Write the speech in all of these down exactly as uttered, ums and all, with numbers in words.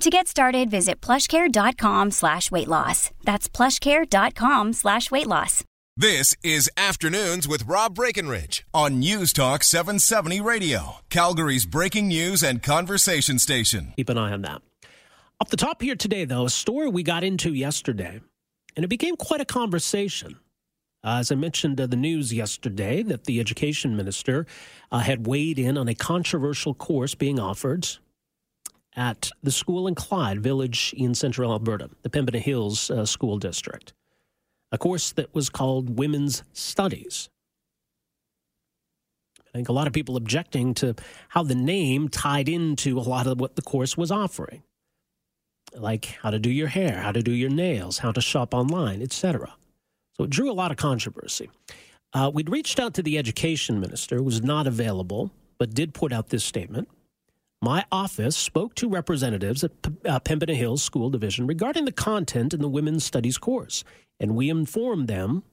To get started, visit plushcare.com slash weight loss. That's plushcare.com slash weight loss. This is Afternoons with Rob Breckenridge on News Talk seven seventy Radio, Calgary's breaking news and conversation station. Keep an eye on that. Off the top here today, though, a story we got into yesterday, and it became quite a conversation. Uh, as I mentioned uh, the news yesterday, that the education minister uh, had weighed in on a controversial course being offered at the school in Clyde Village in central Alberta, the Pembina Hills uh, School District, a course that was called Women's Studies. I think a lot of people objecting to how the name tied into a lot of what the course was offering, like how to do your hair, how to do your nails, how to shop online, et cetera. So it drew a lot of controversy. Uh, we'd reached out to the education minister, who was not available, but did put out this statement. My office spoke to representatives at P- uh, Pembina Hills School Division regarding the content in the Women's Studies course, and we informed them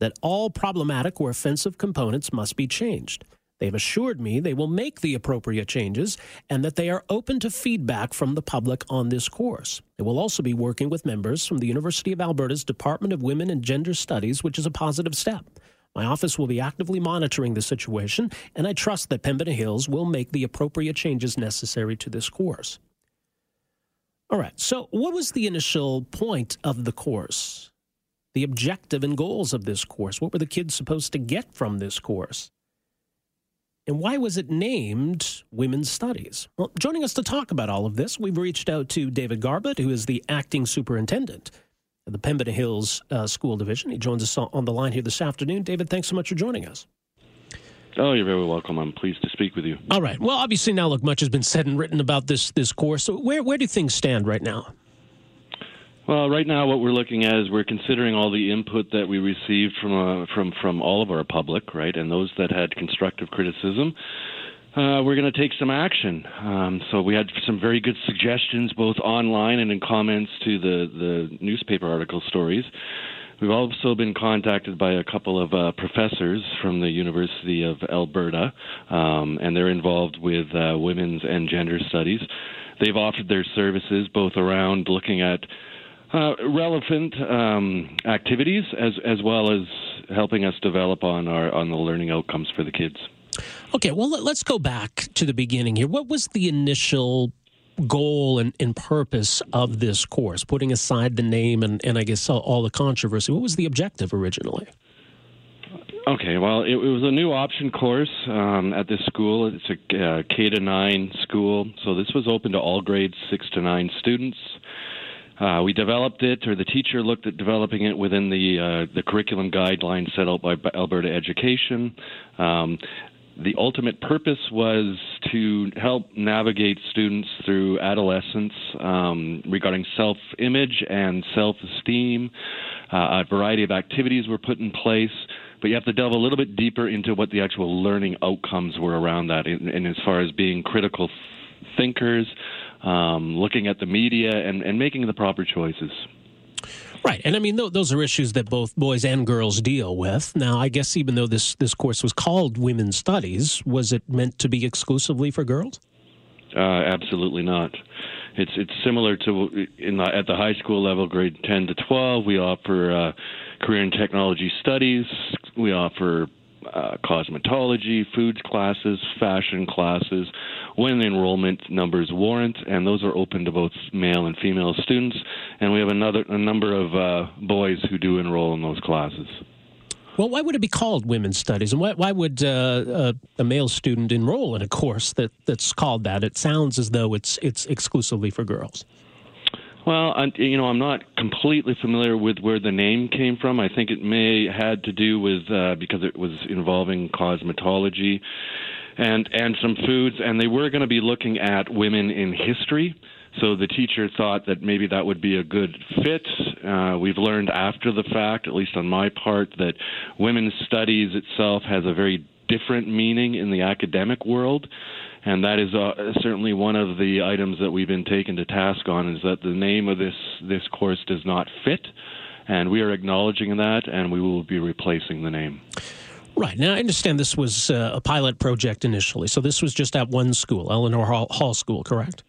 that all problematic or offensive components must be changed. They've assured me they will make the appropriate changes and that they are open to feedback from the public on this course. They will also be working with members from the University of Alberta's Department of Women and Gender Studies, which is a positive step. My office will be actively monitoring the situation, and I trust that Pembina Hills will make the appropriate changes necessary to this course. All right, so what was the initial point of the course? The objective and goals of this course? What were the kids supposed to get from this course? And why was it named Women's Studies? Well, joining us to talk about all of this, we've reached out to David Garbutt, who is the acting superintendent at the Pembina Hills uh, School Division. He joins us on the line here this afternoon. David, thanks so much for joining us. Oh, you're very welcome. I'm pleased to speak with you. All right. Well, obviously now, look, much has been said and written about this this course. So where, where do things stand right now? Well, right now what we're looking at is we're considering all the input that we received from uh, from, from all of our public, right, and those that had constructive criticism. Uh, we're going to take some action. Um, so we had some very good suggestions both online and in comments to the, the newspaper article stories. We've also been contacted by a couple of uh, professors from the University of Alberta, um, and they're involved with uh, women's and gender studies. They've offered their services both around looking at Uh, relevant um, activities, as as well as helping us develop on our on the learning outcomes for the kids. Okay, well, let's go back to the beginning here. What was the initial goal and, and purpose of this course? Putting aside the name and, and I guess all, all the controversy, what was the objective originally? Okay, well, it, it was a new option course um, at this school. It's a uh, K to nine school, so this was open to all grades, six to nine students. Uh, we developed it, or the teacher looked at developing it within the uh, the curriculum guidelines set out by Alberta Education. Um, the ultimate purpose was to help navigate students through adolescence um, regarding self-image and self-esteem. Uh, a variety of activities were put in place, but you have to delve a little bit deeper into what the actual learning outcomes were around that, and, and as far as being critical thinkers, Um, looking at the media and, and making the proper choices. Right. And I mean, th- those are issues that both boys and girls deal with. Now, I guess even though this, this course was called Women's Studies, was it meant to be exclusively for girls? Uh, absolutely not. It's it's similar to in the, at the high school level, grade ten to twelve, we offer uh, career and technology studies. We offer Uh, cosmetology, food classes, fashion classes, when enrollment numbers warrant, and those are open to both male and female students. And we have another a number of uh, boys who do enroll in those classes. Well, why would it be called Women's Studies, and why, why would uh, a, a male student enroll in a course that, that's called that? It sounds as though it's it's exclusively for girls. Well, I'm, you know, I'm not completely familiar with where the name came from. I think it may had to do with, uh, because it was involving cosmetology and, and some foods, and they were going to be looking at women in history. So the teacher thought that maybe that would be a good fit. Uh, we've learned after the fact, at least on my part, that women's studies itself has a very different meaning in the academic world. And that is uh, certainly one of the items that we've been taken to task on, is that the name of this, this course does not fit. And we are acknowledging that, and we will be replacing the name. Right. Now, I understand this was uh, a pilot project initially. So this was just at one school, Eleanor Hall, Hall School, correct?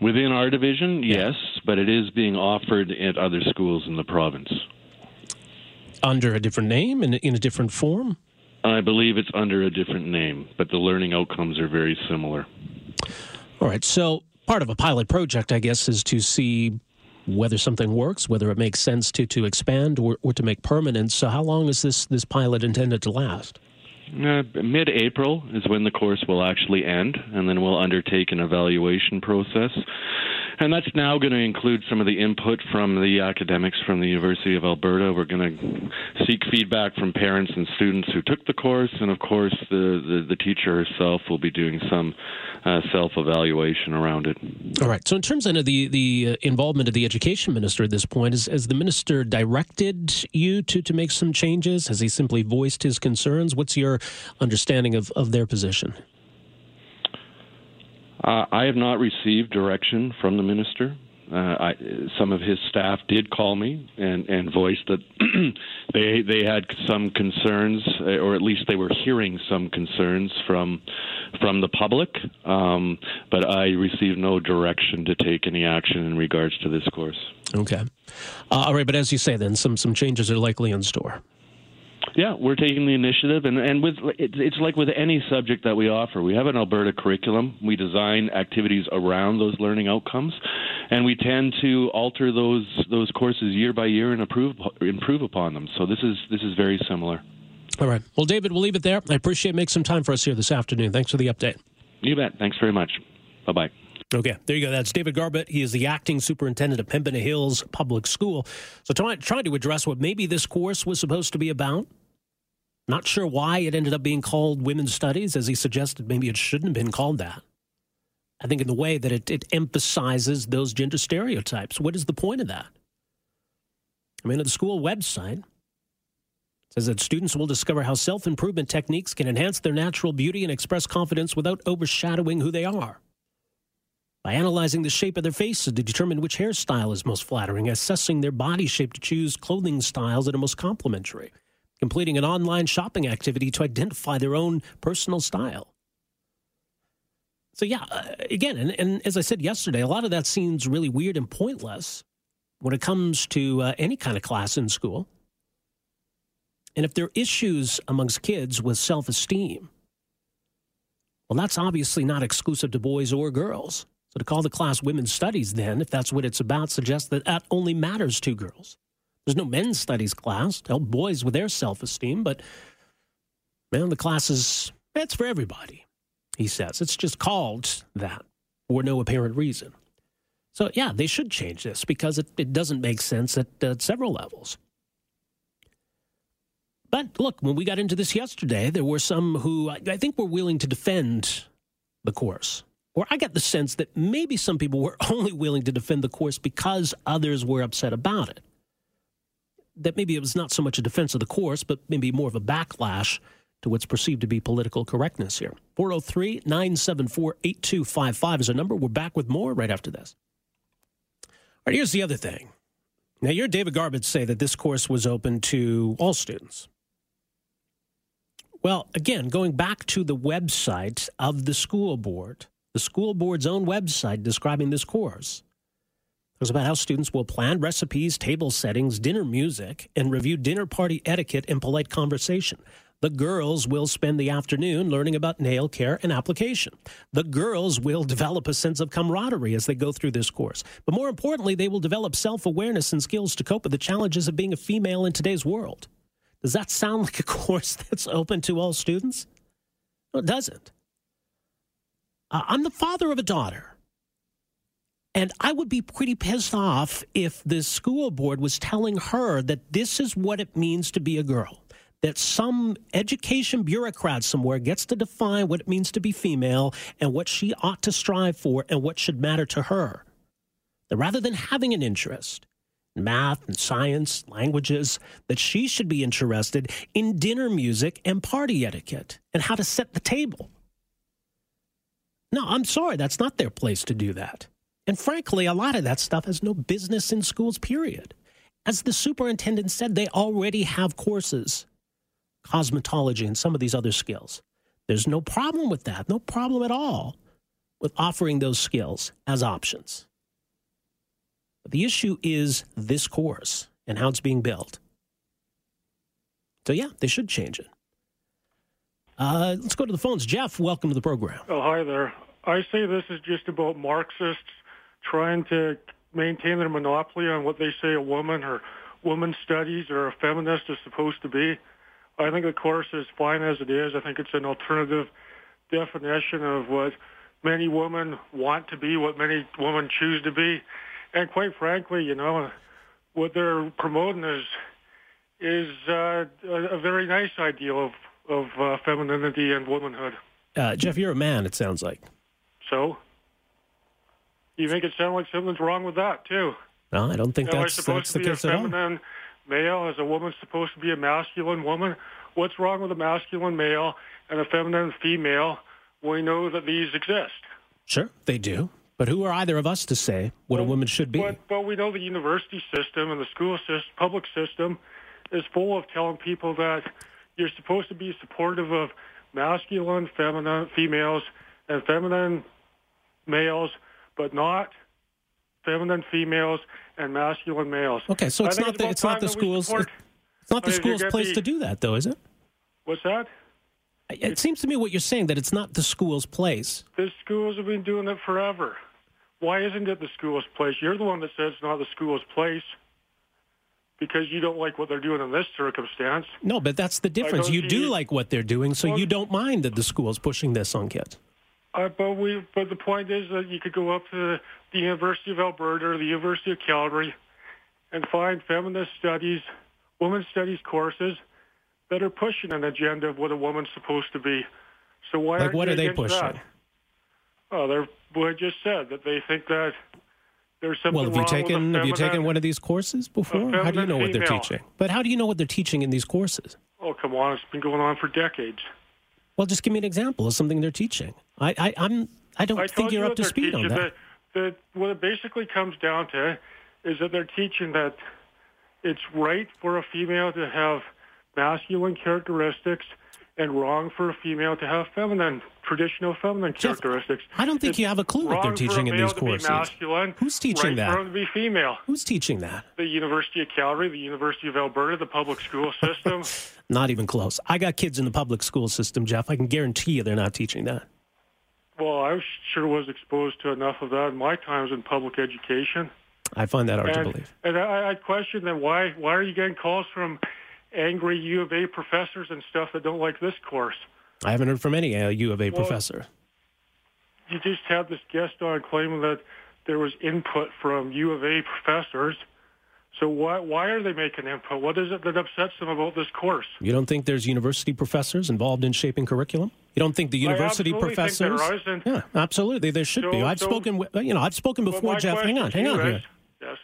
Within our division, yes, but it is being offered at other schools in the province. Under a different name and in a different form? I believe it's under a different name, but the learning outcomes are very similar. All right. So part of a pilot project, I guess, is to see whether something works, whether it makes sense to, to expand or, or to make permanent. So how long is this, this pilot intended to last? Uh, mid-April is when the course will actually end, and then we'll undertake an evaluation process. And that's now going to include some of the input from the academics from the University of Alberta. We're going to seek feedback from parents and students who took the course, and of course the, the, the teacher herself will be doing some uh, self-evaluation around it. All right. So in terms of the, the involvement of the education minister at this point, is, has the minister directed you to, to make some changes? Has he simply voiced his concerns? What's your understanding of, of their position? Uh, I have not received direction from the minister. Uh, I, some of his staff did call me and, and voiced that they they had some concerns, or at least they were hearing some concerns from from the public. Um, but I received no direction to take any action in regards to this course. Okay. Uh, all right. But as you say, then some some changes are likely in store. Yeah, we're taking the initiative, and, and with it's like with any subject that we offer. We have an Alberta curriculum. We design activities around those learning outcomes, and we tend to alter those those courses year by year and improve improve upon them. So this is this is very similar. All right. Well, David, we'll leave it there. I appreciate making some time for us here this afternoon. Thanks for the update. You bet. Thanks very much. Bye-bye. Okay, there you go. That's David Garbutt. He is the acting superintendent of Pembina Hills Public School. So trying try to address what maybe this course was supposed to be about. Not sure why it ended up being called Women's Studies, as he suggested. Maybe it shouldn't have been called that. I think in the way that it, it emphasizes those gender stereotypes. What is the point of that? I mean, at the school website, it says that students will discover how self-improvement techniques can enhance their natural beauty and express confidence without overshadowing who they are. By analyzing the shape of their faces to determine which hairstyle is most flattering, assessing their body shape to choose clothing styles that are most complementary, completing an online shopping activity to identify their own personal style. So yeah, again, and, and as I said yesterday, a lot of that seems really weird and pointless when it comes to uh, any kind of class in school. And if there are issues amongst kids with self-esteem, well, that's obviously not exclusive to boys or girls. So to call the class Women's Studies then, if that's what it's about, suggests that that only matters to girls. There's no Men's Studies class to help boys with their self-esteem, but, man, the class is, it's for everybody, he says. It's just called that for no apparent reason. So, yeah, they should change this because it, it doesn't make sense at, at several levels. But, look, when we got into this yesterday, there were some who I, I think were willing to defend the course. Or I got the sense that maybe some people were only willing to defend the course because others were upset about it. That maybe it was not so much a defense of the course, but maybe more of a backlash to what's perceived to be political correctness here. four oh three, nine seven four, eight two five five is our number. We're back with more right after this. All right, here's the other thing. Now, you heard David Garbutt say that this course was open to all students. Well, again, going back to the website of the school board, the school board's own website describing this course, it was about how students will plan recipes, table settings, dinner music, and review dinner party etiquette and polite conversation. The girls will spend the afternoon learning about nail care and application. The girls will develop a sense of camaraderie as they go through this course. But more importantly, they will develop self-awareness and skills to cope with the challenges of being a female in today's world. Does that sound like a course that's open to all students? No, it doesn't. Uh, I'm the father of a daughter, and I would be pretty pissed off if the school board was telling her that this is what it means to be a girl, that some education bureaucrat somewhere gets to define what it means to be female and what she ought to strive for and what should matter to her. that rather than having an interest in math and science, languages, that she should be interested in dinner music and party etiquette and how to set the table. No, I'm sorry, that's not their place to do that. And frankly, a lot of that stuff has no business in schools, period. As the superintendent said, they already have courses, cosmetology and some of these other skills. There's no problem with that, no problem at all with offering those skills as options. But the issue is this course and how it's being built. So, yeah, they should change it. Uh, let's go to the phones. Jeff, welcome to the program. Oh, hi there. I say this is just about Marxists trying to maintain their monopoly on what they say a woman or woman studies or a feminist is supposed to be. I think the course is fine as it is. I think it's an alternative definition of what many women want to be, what many women choose to be. And quite frankly, you know, what they're promoting is is uh, a very nice ideal of, of uh, femininity and womanhood. Uh, Jeff, you're a man, it sounds like. So? You make it sound like something's wrong with that, too. No, I don't think that's, that's the case at all. Am I supposed to be a feminine male? Is a woman supposed to be a masculine woman? What's wrong with a masculine male and a feminine female? We know that these exist. Sure, they do. But who are either of us to say what well, a woman should be? But, but we know the university system and the school system, public system is full of telling people that you're supposed to be supportive of masculine, feminine, females, and feminine males, but not feminine females and masculine males. Okay, so it's not, it's, the, it's, not that schools, support, it's not the I mean, school's place the, to do that, though, is it? What's that? It it's, seems to me what you're saying, that it's not the school's place. The schools have been doing it forever. Why isn't it the school's place? You're the one that says it's not the school's place because you don't like what they're doing in this circumstance. No, but that's the difference. You do like what they're doing, so well, you don't mind that the school's pushing this on kids. Uh, but we. But the point is that you could go up to the University of Alberta or the University of Calgary and find feminist studies, women's studies courses that are pushing an agenda of what a woman's supposed to be. So why like aren't what they are they pushing? That? Oh, they're what I just said, that they think that there's something well, have wrong you taken, with feminine, have you taken one of these courses before? How do you know what female. They're teaching? But how do you know what they're teaching in these courses? Oh, come on. It's been going on for decades. Well, just give me an example of something they're teaching. I, I, I'm, I don't I think you're you up to speed on that. that. that. What it basically comes down to is that they're teaching that it's right for a female to have masculine characteristics and wrong for a female to have feminine, traditional feminine Jeff, characteristics. I don't think it's you have a clue what they're teaching in these courses. Masculine, Who's teaching right that? For them to be female. Who's teaching that? The University of Calgary, the University of Alberta, the public school system. Not even close. I got kids in the public school system, Jeff. I can guarantee you they're not teaching that. Well, I sure was exposed to enough of that in my times in public education. I find that hard and, to believe. And I, I question then why, why are you getting calls from angry U of A professors and stuff that don't like this course. I haven't heard from any U of A well, professor. You just had this guest on claiming that there was input from U of A professors. So why why are they making input? What is it that upsets them about this course? You don't think there's university professors involved in shaping curriculum? You don't think the university I professors? Think there yeah, absolutely, there should so, be. I've so, spoken, with, you know, I've spoken before, Jeff. Hang on, hang on guys, here. Yes.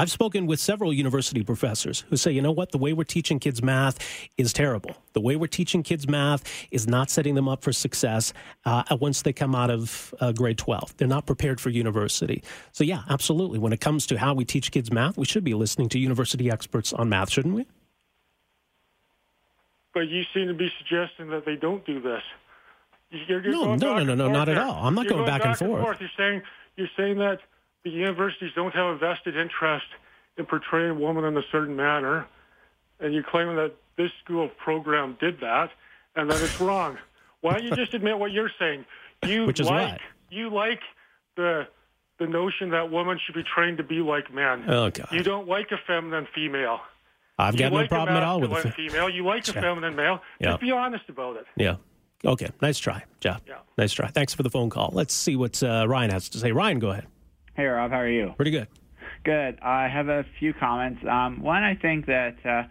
I've spoken with several university professors who say, you know what, the way we're teaching kids math is terrible. The way we're teaching kids math is not setting them up for success uh, once they come out of uh, grade twelve. They're not prepared for university. So, yeah, absolutely. When it comes to how we teach kids math, we should be listening to university experts on math, shouldn't we? But you seem to be suggesting that they don't do this. You're, you're no, no, no, no, no, not at all. I'm not you're going, going back, back and forth. And forth. You're, saying, you're saying that the universities don't have a vested interest in portraying women in a certain manner, and you're claiming that this school program did that, and that it's wrong. Why don't you just admit what you're saying? You Which is like, what? You like the the notion that women should be trained to be like men. Oh, God. You don't like a feminine female. I've got you no like problem at all with a fe- female. You like yeah. a feminine male. Yeah. Just be honest about it. Yeah. Okay. Nice try, Jeff. Yeah. Nice try. Thanks for the phone call. Let's see what uh, Ryan has to say. Ryan, go ahead. Hey, Rob, how are you? Pretty good. Good. I have a few comments. Um, one, I think that uh,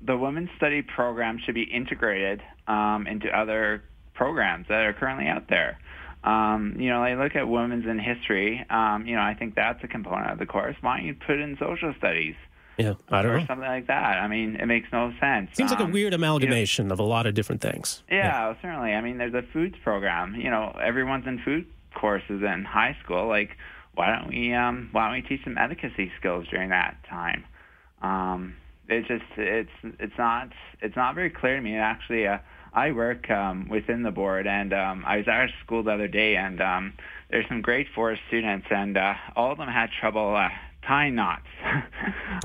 the Women's Study program should be integrated um, into other programs that are currently out there. Um, you know, I look at women's in history. Um, you know, I think that's a component of the course. Why don't you put in social studies? Yeah, I don't or know. Or something like that. I mean, it makes no sense. Seems um, like a weird amalgamation you know, of a lot of different things. Yeah, yeah, certainly. I mean, there's a foods program. You know, everyone's in food courses in high school. Like, why don't we um, why don't we teach some efficacy skills during that time? Um, it's just it's it's not it's not very clear to me. Actually, uh, I work um, within the board, and um, I was at our school the other day, and um, there's some grade four students, and uh, all of them had trouble uh, tying knots.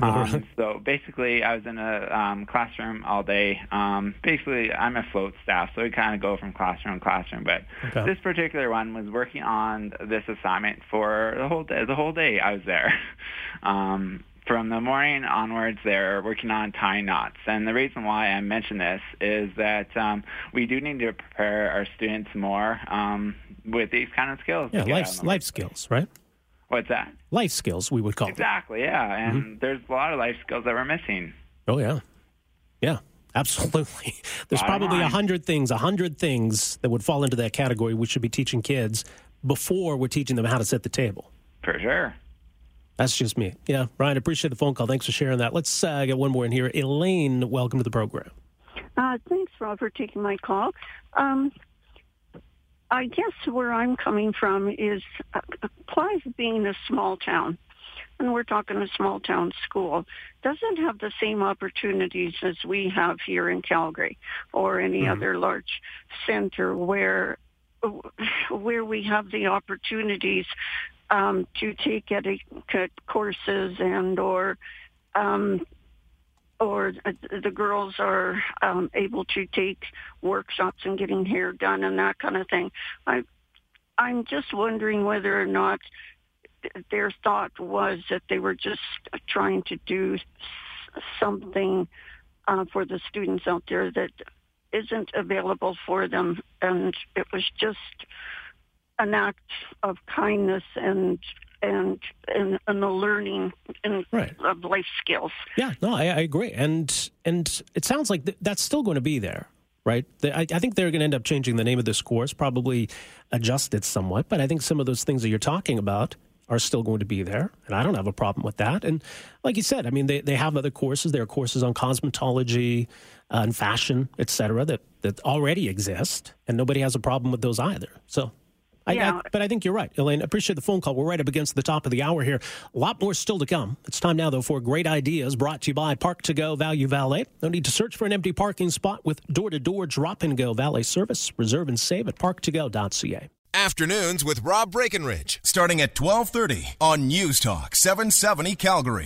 um, so basically, I was in a um, classroom all day. Um, basically, I'm a float staff, so we kind of go from classroom to classroom. But okay. This particular one was working on this assignment for the whole day. The whole day I was there. Um, From the morning onwards, they're working on tying knots. And the reason why I mention this is that um, we do need to prepare our students more um, with these kind of skills. Yeah, life, life skills, right? What's that? Life skills, we would call exactly, them. Exactly, yeah. And mm-hmm. there's a lot of life skills that we're missing. Oh, yeah. Yeah, absolutely. There's Bottom probably a hundred things, a hundred things that would fall into that category we should be teaching kids before we're teaching them how to set the table. For sure. That's just me. Yeah, Ryan, appreciate the phone call. Thanks for sharing that. Let's uh, get one more in here. Elaine, welcome to the program. Uh, thanks, Rob, for taking my call. Um, I guess where I'm coming from is uh, Clyde being a small town, and we're talking a small town school, doesn't have the same opportunities as we have here in Calgary or any mm. other large center where where we have the opportunities Um, to take etiquette courses and or um, or the girls are um, able to take workshops and getting hair done and that kind of thing. I, I'm just wondering whether or not their thought was that they were just trying to do something uh, for the students out there that isn't available for them, and it was just an act of kindness and and and, and the learning and right. of life skills. Yeah, no, I, I agree, and and it sounds like th- that's still going to be there, right? The, I, I think they're going to end up changing the name of this course, probably adjust it somewhat, but I think some of those things that you're talking about are still going to be there, and I don't have a problem with that. And like you said, I mean, they, they have other courses. There are courses on cosmetology uh, and fashion, et cetera, that, that already exist, and nobody has a problem with those either, so... I, yeah. I, but I think you're right, Elaine. Appreciate the phone call. We're right up against the top of the hour here. A lot more still to come. It's time now, though, for great ideas brought to you by Park to Go Value Valet. No need to search for an empty parking spot with door-to-door drop-and-go valet service. Reserve and save at park to go dot c a. Afternoons with Rob Breckenridge, starting at twelve thirty on News Talk seven seventy Calgary.